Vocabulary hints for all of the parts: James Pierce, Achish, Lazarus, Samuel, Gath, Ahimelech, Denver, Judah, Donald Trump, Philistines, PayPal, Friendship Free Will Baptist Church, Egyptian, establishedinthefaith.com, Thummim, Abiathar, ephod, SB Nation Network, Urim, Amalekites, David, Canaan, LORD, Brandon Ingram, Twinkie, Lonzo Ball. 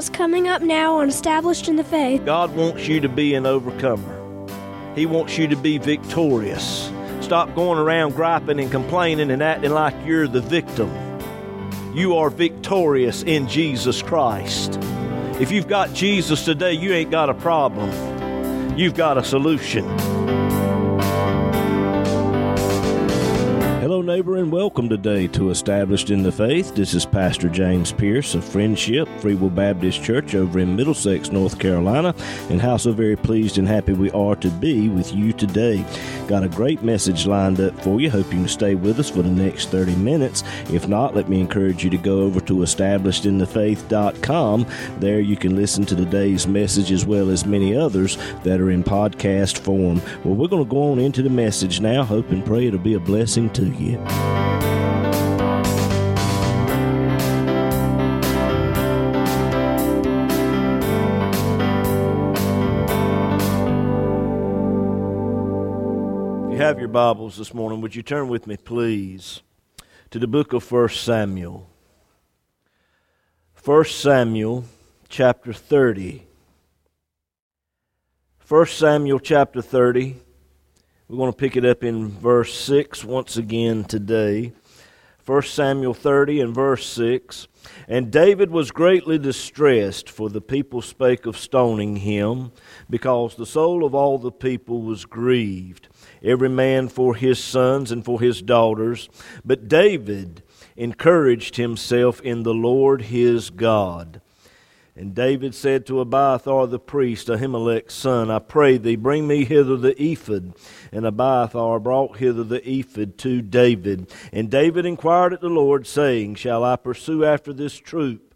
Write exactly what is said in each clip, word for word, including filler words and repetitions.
is coming up now on Established in the Faith. God wants you to be an overcomer. He wants you to be victorious. Stop going around griping and complaining and acting like you're the victim. You are victorious in Jesus Christ. If you've got Jesus today, you ain't got a problem. You've got a solution. Hello, neighbor, and welcome today to Established in the Faith. This is Pastor James Pierce of Friendship Free Will Baptist Church over in Middlesex, North Carolina, and how so very pleased and happy we are to be with you today. Got a great message lined up for you. Hope you can stay with us for the next thirty minutes. If not, let me encourage you to go over to established in the faith dot com. There you can listen to today's message as well as many others that are in podcast form. Well, we're going to go on into the message now. Hope and pray it'll be a blessing to you. If you have your Bibles this morning, would you turn with me, please, to the book of First Samuel. First Samuel chapter thirty. First Samuel chapter thirty. We're going to pick it up in verse six once again today. First Samuel thirty and verse six. And David was greatly distressed, for the people spake of stoning him, because the soul of all the people was grieved, every man for his sons and for his daughters. But David encouraged himself in the Lord his God. And David said to Abiathar the priest, Ahimelech's son, I pray thee, bring me hither the ephod. And Abiathar brought hither the ephod to David. And David inquired at the Lord, saying, Shall I pursue after this troop?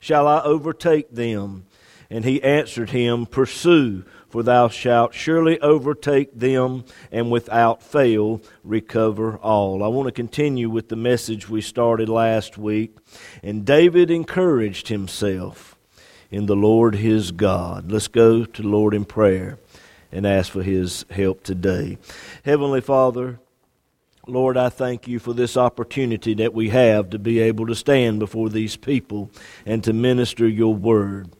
Shall I overtake them? And he answered him, Pursue, for thou shalt surely overtake them, and without fail recover all. I want to continue with the message we started last week. And David encouraged himself in the Lord his God. Let's go to the Lord in prayer and ask for his help today. Heavenly Father, Lord, I thank you for this opportunity that we have to be able to stand before these people and to minister your word.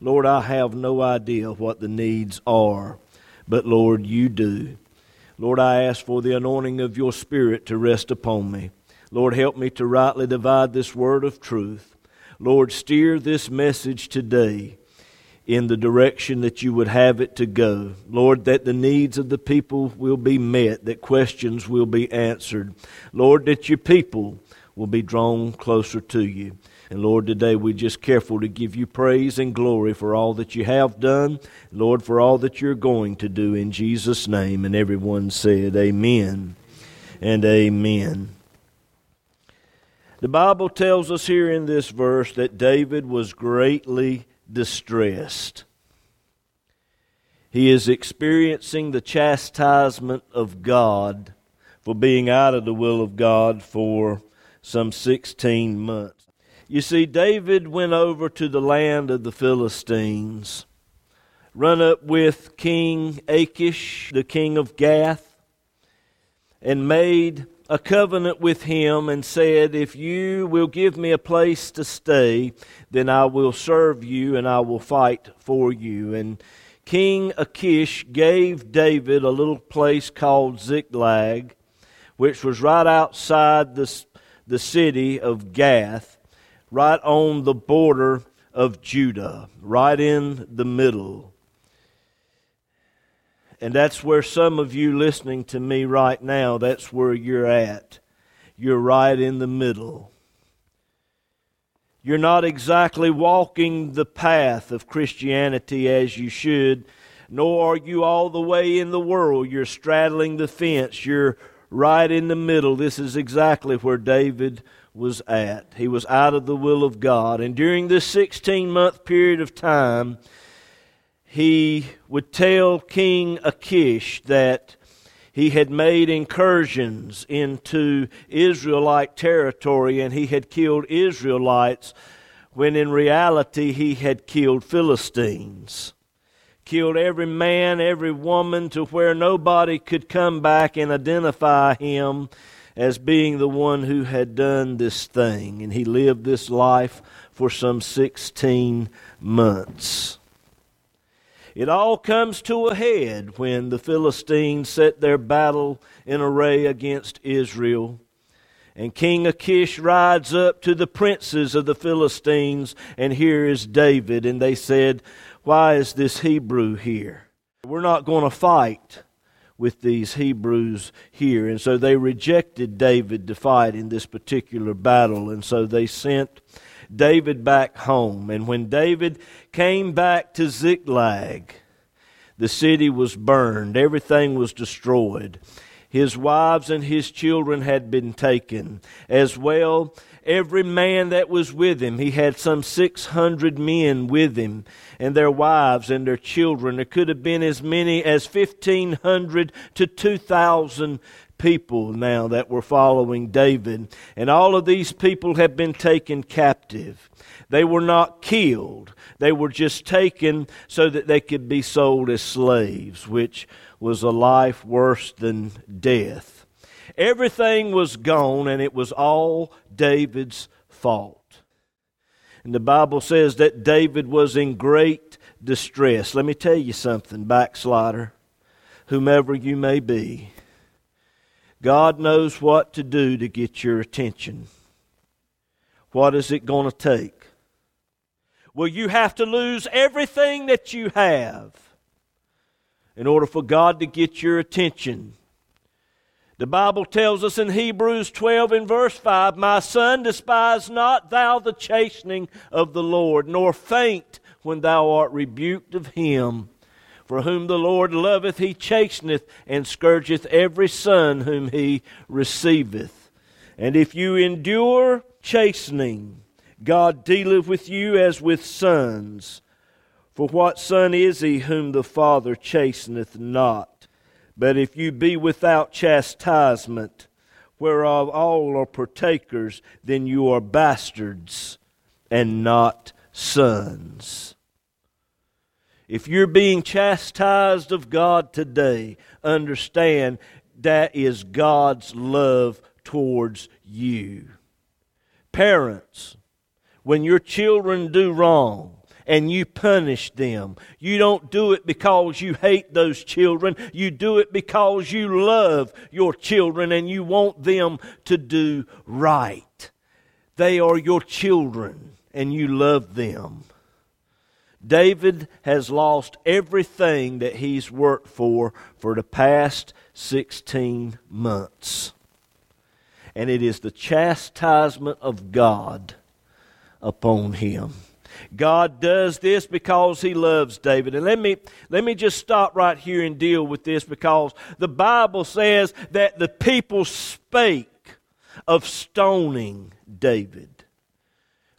Lord, I have no idea what the needs are, but Lord, you do. Lord, I ask for the anointing of your Spirit to rest upon me. Lord, help me to rightly divide this word of truth. Lord, steer this message today in the direction that you would have it to go. Lord, that the needs of the people will be met, that questions will be answered. Lord, that your people will be drawn closer to you. And Lord, today we're just careful to give you praise and glory for all that you have done. Lord, for all that you're going to do in Jesus' name. And everyone said, Amen and amen. The Bible tells us here in this verse that David was greatly distressed. He is experiencing the chastisement of God for being out of the will of God for some sixteen months. You see, David went over to the land of the Philistines, run up with King Achish, the king of Gath, and made a covenant with him and said, If you will give me a place to stay, then I will serve you and I will fight for you. And King Achish gave David a little place called Ziklag, which was right outside the, the city of Gath, right on the border of Judah, right in the middle. And that's where some of you listening to me right now, that's where you're at. You're right in the middle. You're not exactly walking the path of Christianity as you should, nor are you all the way in the world. You're straddling the fence. You're right in the middle. This is exactly where David was at. He was out of the will of God. And during this sixteen-month period of time, he would tell King Achish that he had made incursions into Israelite territory and he had killed Israelites when in reality he had killed Philistines. Killed every man, every woman to where nobody could come back and identify him as being the one who had done this thing, and he lived this life for some sixteen months. It all comes to a head when the Philistines set their battle in array against Israel. And King Achish rides up to the princes of the Philistines, and here is David. And they said, "Why is this Hebrew here? We're not going to fight with these Hebrews here." And so they rejected David to fight in this particular battle. And so they sent David back home. And when David came back to Ziklag, the city was burned. Everything was destroyed. His wives and his children had been taken. As well, every man that was with him, he had some six hundred men with him, and their wives and their children. There could have been as many as fifteen hundred to two thousand people now that were following David. And all of these people have been taken captive. They were not killed. They were just taken so that they could be sold as slaves, which was a life worse than death. Everything was gone, and it was all David's fault. And the Bible says that David was in great distress. Let me tell you something, backslider, whomever you may be. God knows what to do to get your attention. What is it going to take? Will you have to lose everything that you have in order for God to get your attention? The Bible tells us in Hebrews twelve and verse five, "My son, despise not thou the chastening of the Lord, nor faint when thou art rebuked of him. For whom the Lord loveth, he chasteneth, and scourgeth every son whom he receiveth. And if you endure chastening, God dealeth with you as with sons. For what son is he whom the Father chasteneth not? But if you be without chastisement, whereof all are partakers, then you are bastards and not sons." If you're being chastised of God today, understand that is God's love towards you. Parents, when your children do wrong, and you punish them, you don't do it because you hate those children. You do it because you love your children and you want them to do right. They are your children and you love them. David has lost everything that he's worked for for the past sixteen months. And it is the chastisement of God upon him. God does this because He loves David. And let me let me just stop right here and deal with this, because the Bible says that the people spake of stoning David.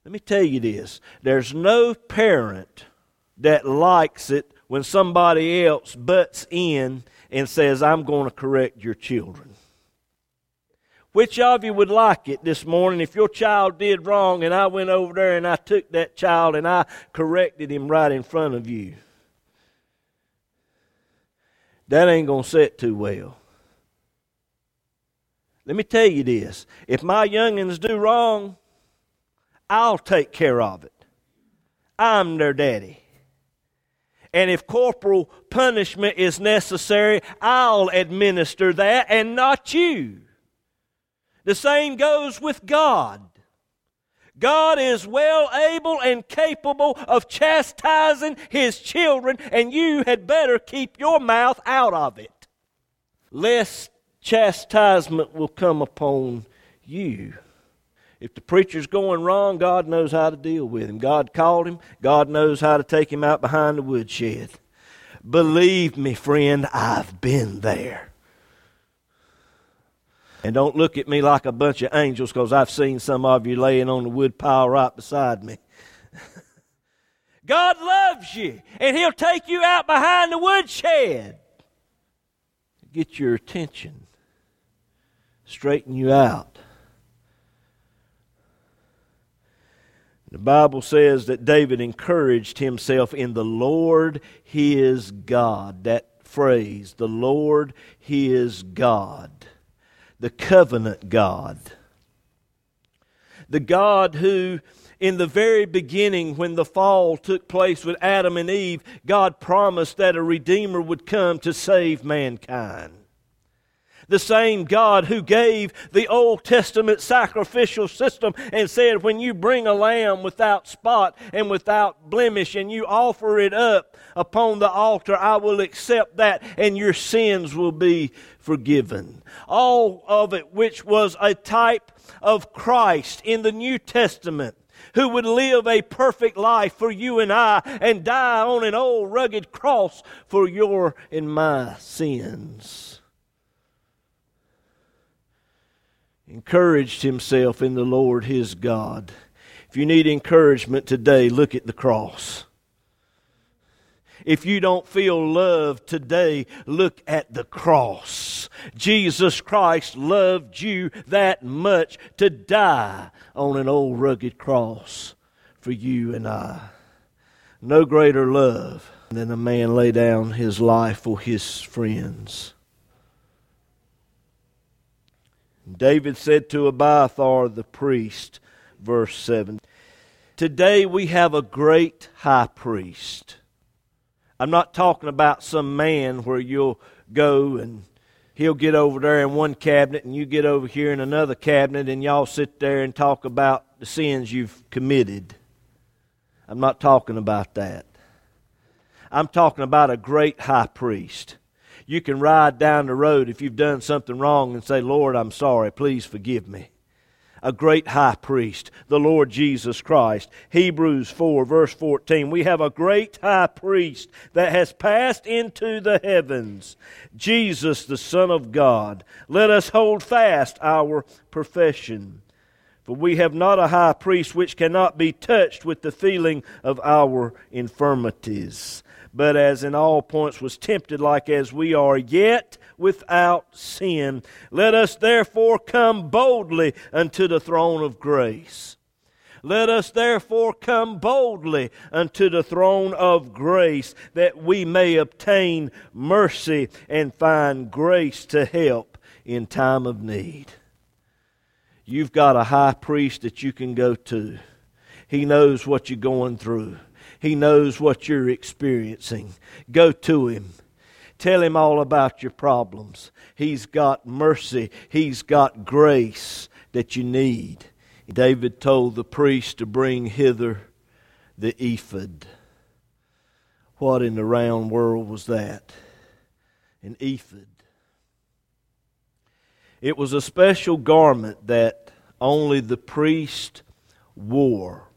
Let me tell you this. There's no parent that likes it when somebody else butts in and says, "I'm going to correct your children." Which of you would like it this morning if your child did wrong and I went over there and I took that child and I corrected him right in front of you? That ain't going to sit too well. Let me tell you this. If my youngins do wrong, I'll take care of it. I'm their daddy. And if corporal punishment is necessary, I'll administer that and not you. The same goes with God. God is well able and capable of chastising His children, and you had better keep your mouth out of it, lest chastisement will come upon you. If the preacher's going wrong, God knows how to deal with him. God called him. God knows how to take him out behind the woodshed. Believe me, friend, I've been there. And don't look at me like a bunch of angels, because I've seen some of you laying on the wood pile right beside me. God loves you, and He'll take you out behind the woodshed to get your attention, straighten you out. The Bible says that David encouraged himself in the Lord his God. That phrase, the Lord his God. the covenant God. The God who, in the very beginning when the fall took place with Adam and Eve, God promised that a Redeemer would come to save mankind. The same God who gave the Old Testament sacrificial system and said, when you bring a lamb without spot and without blemish and you offer it up upon the altar, I will accept that and your sins will be forgiven. All of it which was a type of Christ in the New Testament, who would live a perfect life for you and I and die on an old rugged cross for your and my sins. Encouraged himself in the Lord his God. If you need encouragement today, look at the cross. If you don't feel loved today, look at the cross. Jesus Christ loved you that much to die on an old rugged cross for you and I. No greater love than a man lay down his life for his friends. David said to Abiathar the priest, verse seven, today we have a great high priest. I'm not talking about some man where you'll go and he'll get over there in one cabinet and you get over here in another cabinet and y'all sit there and talk about the sins you've committed. I'm not talking about that. I'm talking about a great high priest. You can ride down the road if you've done something wrong and say, Lord, I'm sorry, please forgive me. A great high priest, the Lord Jesus Christ. Hebrews four, verse fourteen, we have a great high priest that has passed into the heavens, Jesus, the Son of God. Let us hold fast our profession. For we have not a high priest which cannot be touched with the feeling of our infirmities, but as in all points was tempted like as we are, yet without sin. Let us therefore come boldly unto the throne of grace. Let us therefore come boldly unto the throne of grace, that we may obtain mercy and find grace to help in time of need. You've got a high priest that you can go to. He knows what you're going through. He knows what you're experiencing. Go to Him. Tell Him all about your problems. He's got mercy. He's got grace that you need. David told the priest to bring hither the ephod. What in the round world was that? An ephod. It was a special garment that only the priest wore.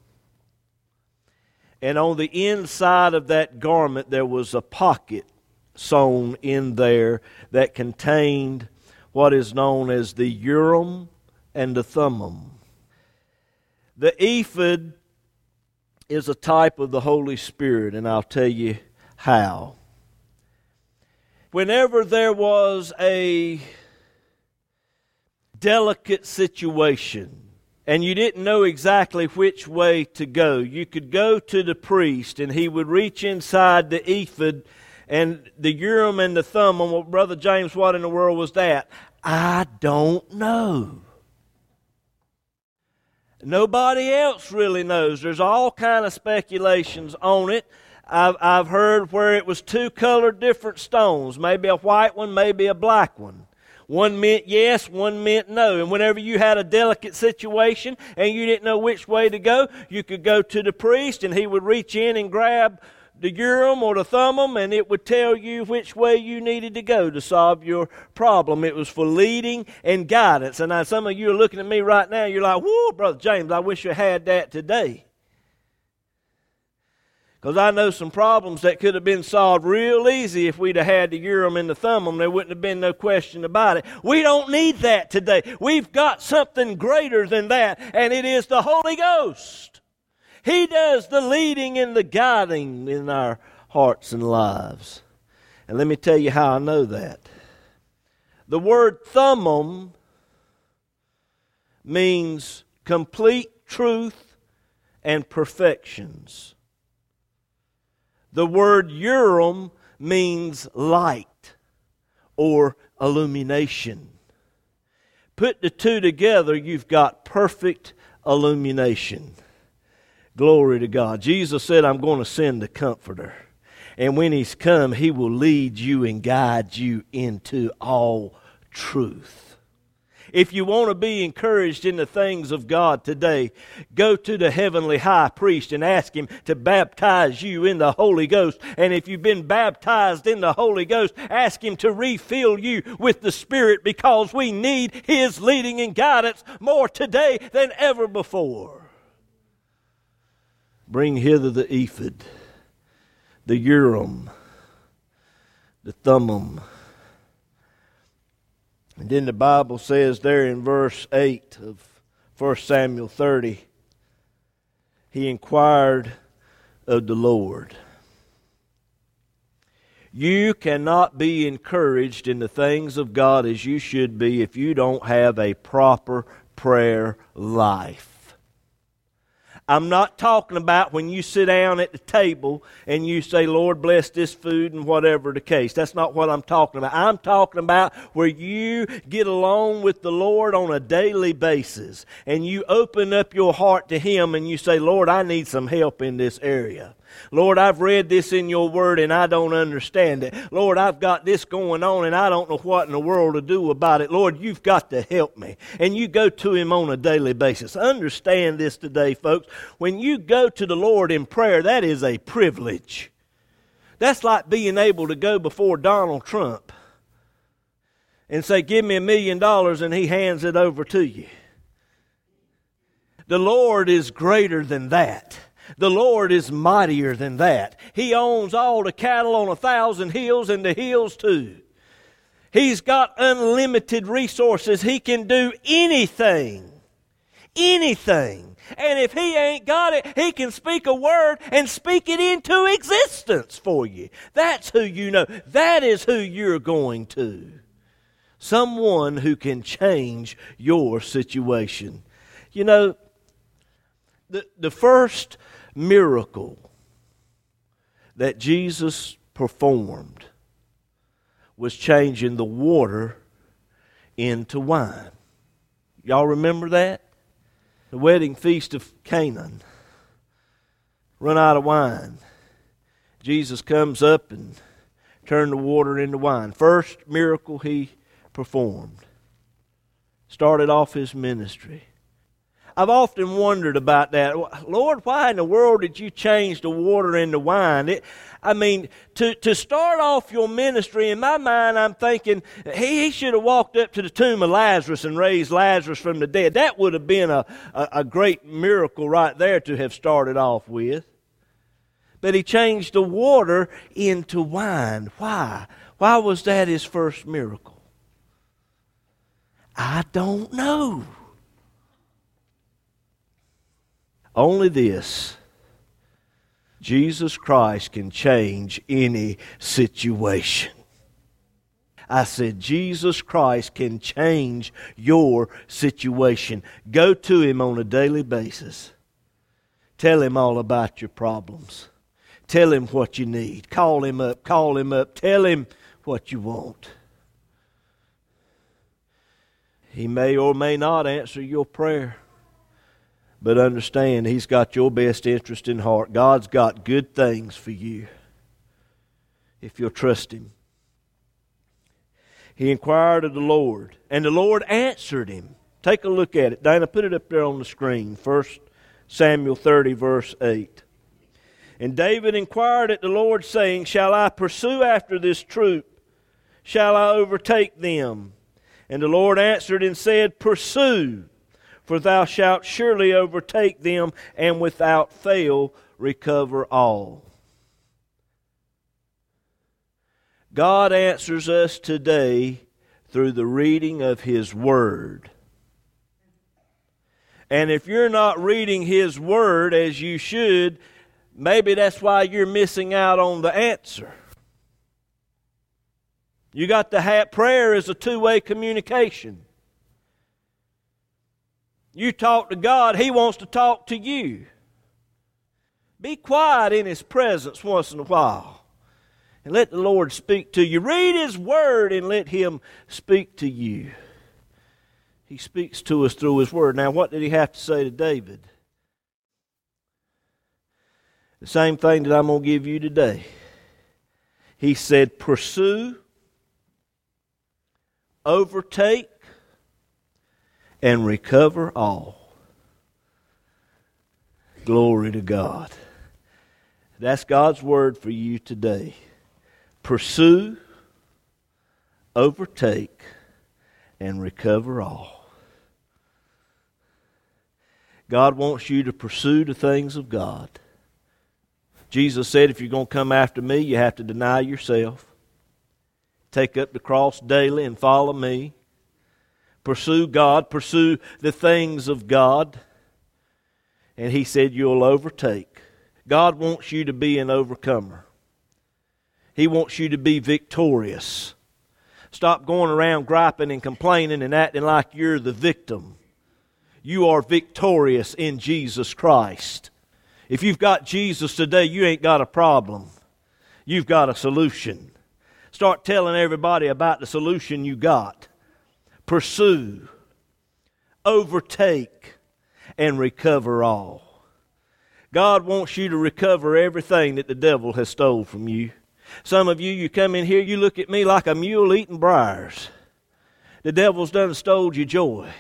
And on the inside of that garment there was a pocket sewn in there that contained what is known as the Urim and the Thummim. The ephod is a type of the Holy Spirit, and I'll tell you how. Whenever there was a delicate situation, and you didn't know exactly which way to go, you could go to the priest and he would reach inside the ephod and the Urim and the Thummim. Well, Brother James, what in the world was that? I don't know. Nobody else really knows. There's all kind of speculations on it. I've, I've heard where it was two colored different stones, maybe a white one, maybe a black one. One meant yes, one meant no. And whenever you had a delicate situation and you didn't know which way to go, you could go to the priest and he would reach in and grab the Urim or the Thummim and it would tell you which way you needed to go to solve your problem. It was for leading and guidance. And now some of you are looking at me right now, you're like, whoa, Brother James, I wish I had that today. Because I know some problems that could have been solved real easy if we'd have had the Urim and the Thummim. There wouldn't have been no question about it. We don't need that today. We've got something greater than that, and it is the Holy Ghost. He does the leading and the guiding in our hearts and lives. And let me tell you how I know that. The word Thummim means complete truth and perfections. The word Urim means light or illumination. Put the two together, you've got perfect illumination. Glory to God. Jesus said, I'm going to send the Comforter. And when He's come, He will lead you and guide you into all truth. If you want to be encouraged in the things of God today, go to the heavenly high priest and ask him to baptize you in the Holy Ghost. And if you've been baptized in the Holy Ghost, ask him to refill you with the Spirit, because we need His leading and guidance more today than ever before. Bring hither the ephod, the Urim, the Thummim. And then the Bible says there in verse eight of First Samuel thirty, he inquired of the Lord. You cannot be encouraged in the things of God as you should be if you don't have a proper prayer life. I'm not talking about when you sit down at the table and you say, Lord, bless this food and whatever the case. That's not what I'm talking about. I'm talking about where you get along with the Lord on a daily basis and you open up your heart to Him and you say, Lord, I need some help in this area. Lord, I've read this in your word and I don't understand it. Lord, I've got this going on and I don't know what in the world to do about it. Lord, you've got to help me. And you go to Him on a daily basis. Understand this today, folks. When you go to the Lord in prayer, that is a privilege. That's like being able to go before Donald Trump and say, give me a million dollars, and he hands it over to you. The Lord is greater than that. The Lord is mightier than that. He owns all the cattle on a thousand hills and the hills too. He's got unlimited resources. He can do anything. Anything. And if He ain't got it, He can speak a word and speak it into existence for you. That's who you know. That is who you're going to. Someone who can change your situation. You know, the, the first miracle that Jesus performed was changing the water into wine. Y'all remember that? The wedding feast of Canaan. Run out of wine. Jesus comes up and turned the water into wine. First miracle He performed. Started off His ministry. I've often wondered about that. Lord, why in the world did you change the water into wine? It, I mean, to, to start off your ministry, in my mind, I'm thinking, he, he should have walked up to the tomb of Lazarus and raised Lazarus from the dead. That would have been a, a, a great miracle right there to have started off with. But he changed the water into wine. Why? Why was that his first miracle? I don't know. Only this, Jesus Christ can change any situation. I said, Jesus Christ can change your situation. Go to Him on a daily basis. Tell Him all about your problems. Tell Him what you need. Call Him up, call Him up. Tell Him what you want. He may or may not answer your prayer. But understand, He's got your best interest in heart. God's got good things for you if you'll trust Him. He inquired of the Lord, and the Lord answered him. Take a look at it. Dana, put it up there on the screen. First Samuel thirty, verse eight. And David inquired at the Lord, saying, shall I pursue after this troop? Shall I overtake them? And the Lord answered and said, pursue. For thou shalt surely overtake them, and without fail recover all. God answers us today through the reading of His Word. And if you're not reading His Word as you should, maybe that's why you're missing out on the answer. You got to have prayer is a two-way communication. You talk to God, He wants to talk to you. Be quiet in His presence once in a while and let the Lord speak to you. Read His Word and let Him speak to you. He speaks to us through His Word. Now, what did He have to say to David? The same thing that I'm going to give you today. He said, pursue, overtake, and recover all. Glory to God. That's God's Word for you today. Pursue, overtake, and recover all. God wants you to pursue the things of God. Jesus said, if you're going to come after me, you have to deny yourself. Take up the cross daily and follow me. Pursue God. Pursue the things of God. And He said, you'll overtake. God wants you to be an overcomer. He wants you to be victorious. Stop going around griping and complaining and acting like you're the victim. You are victorious in Jesus Christ. If you've got Jesus today, you ain't got a problem. You've got a solution. Start telling everybody about the solution you got. Pursue, overtake, and recover all. God wants you to recover everything that the devil has stole from you. Some of you, you come in here, you look at me like a mule eating briars. The devil's done stole your joy.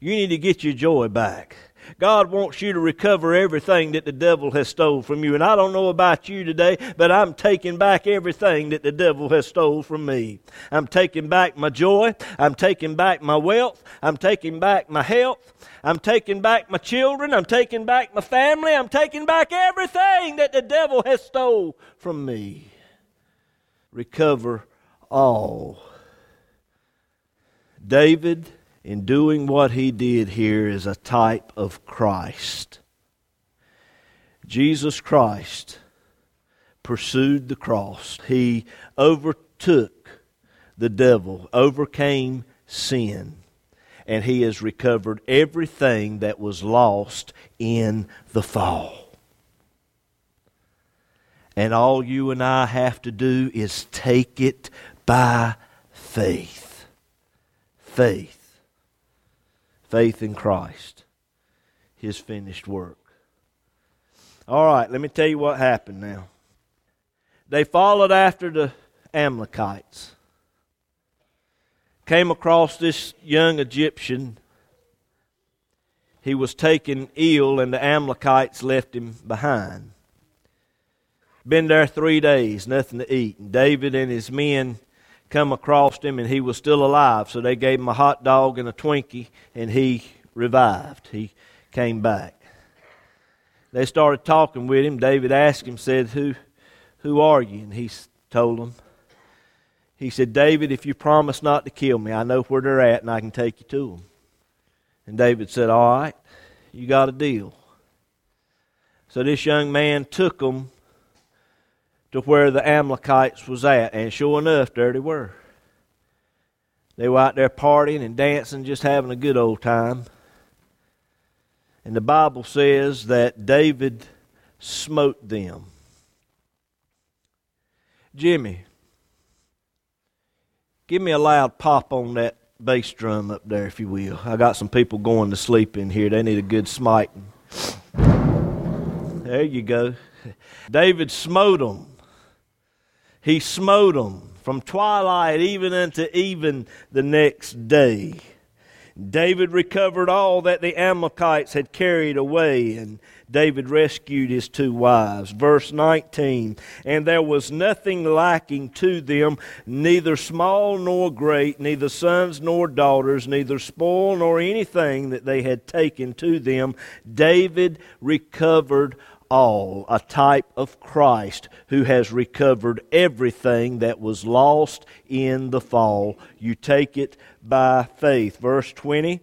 You need to get your joy back. God wants you to recover everything that the devil has stole from you. And I don't know about you today, but I'm taking back everything that the devil has stole from me. I'm taking back my joy. I'm taking back my wealth. I'm taking back my health. I'm taking back my children. I'm taking back my family. I'm taking back everything that the devil has stole from me. Recover all. David, in doing what he did here, is a type of Christ. Jesus Christ pursued the cross. He overtook the devil, overcame sin, and He has recovered everything that was lost in the fall. And all you and I have to do is take it by faith. Faith. Faith in Christ, His finished work. All right, let me tell you what happened now. They followed after the Amalekites. Came across this young Egyptian. He was taken ill and the Amalekites left him behind. Been there three days, nothing to eat. And David and his men come across him, and he was still alive. So they gave him a hot dog and a Twinkie, and he revived. He came back. They started talking with him. David asked him, said, Who who are you? And he told him. He said, David, if you promise not to kill me, I know where they're at, and I can take you to them. And David said, all right, you got a deal. So this young man took him to where the Amalekites was at. And sure enough, there they were. They were out there partying and dancing, just having a good old time. And the Bible says that David smote them. Jimmy, give me a loud pop on that bass drum up there, if you will. I got some people going to sleep in here. They need a good smiting. There you go. David smote them. He smote them from twilight even unto even the next day. David recovered all that the Amalekites had carried away, and David rescued his two wives. Verse nineteen, and there was nothing lacking to them, neither small nor great, neither sons nor daughters, neither spoil nor anything that they had taken to them. David recovered all, a type of Christ who has recovered everything that was lost in the fall. You take it by faith. Verse twenty,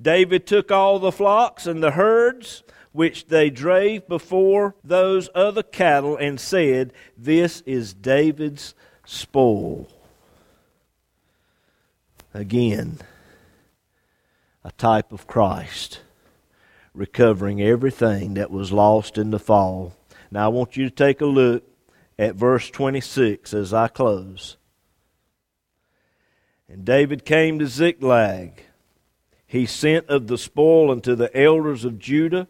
David took all the flocks and the herds which they drave before those other cattle and said, this is David's spoil. Again, a type of Christ, recovering everything that was lost in the fall. Now I want you to take a look at verse twenty-six as I close. And David came to Ziklag, He sent of the spoil unto the elders of Judah,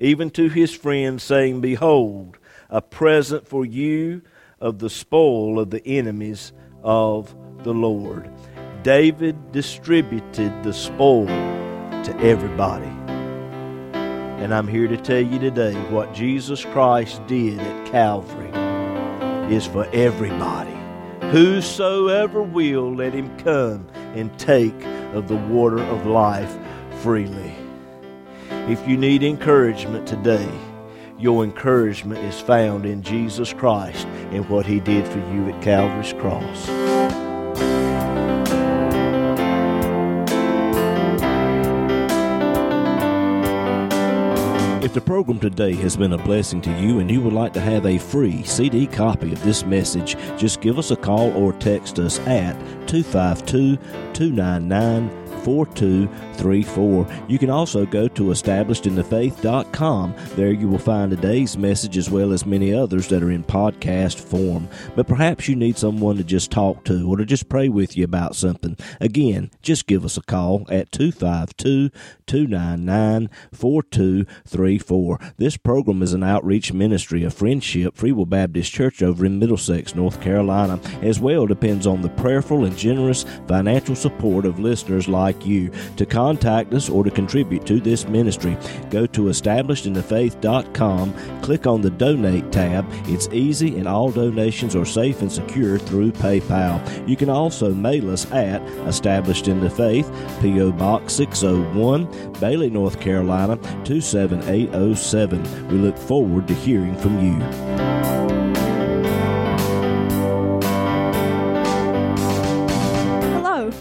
even to his friends, saying, Behold, a present for you of the spoil of the enemies of the Lord. David distributed the spoil to everybody. And I'm here to tell you today, what Jesus Christ did at Calvary is for everybody. Whosoever will, let him come and take of the water of life freely. If you need encouragement today, your encouragement is found in Jesus Christ and what He did for you at Calvary's cross. If the program today has been a blessing to you and you would like to have a free C D copy of this message, just give us a call or text us at two five two, two nine nine, four two three four. You can also go to established in the faith dot com. There you will find today's message as well as many others that are in podcast form. But perhaps you need someone to just talk to or to just pray with you about something. Again, just give us a call at two five two, two nine nine, four two three four. This program is an outreach ministry of Friendship Free Will Baptist Church over in Middlesex, North Carolina. As well depends on the prayerful and generous financial support of listeners like you. To contact us or to contribute to this ministry, go to established in the faith dot com, click on the Donate tab. It's easy and all donations are safe and secure through PayPal. You can also mail us at Established in the Faith, P O Box six oh one, Bailey, North Carolina two seven eight oh seven. We look forward to hearing from you.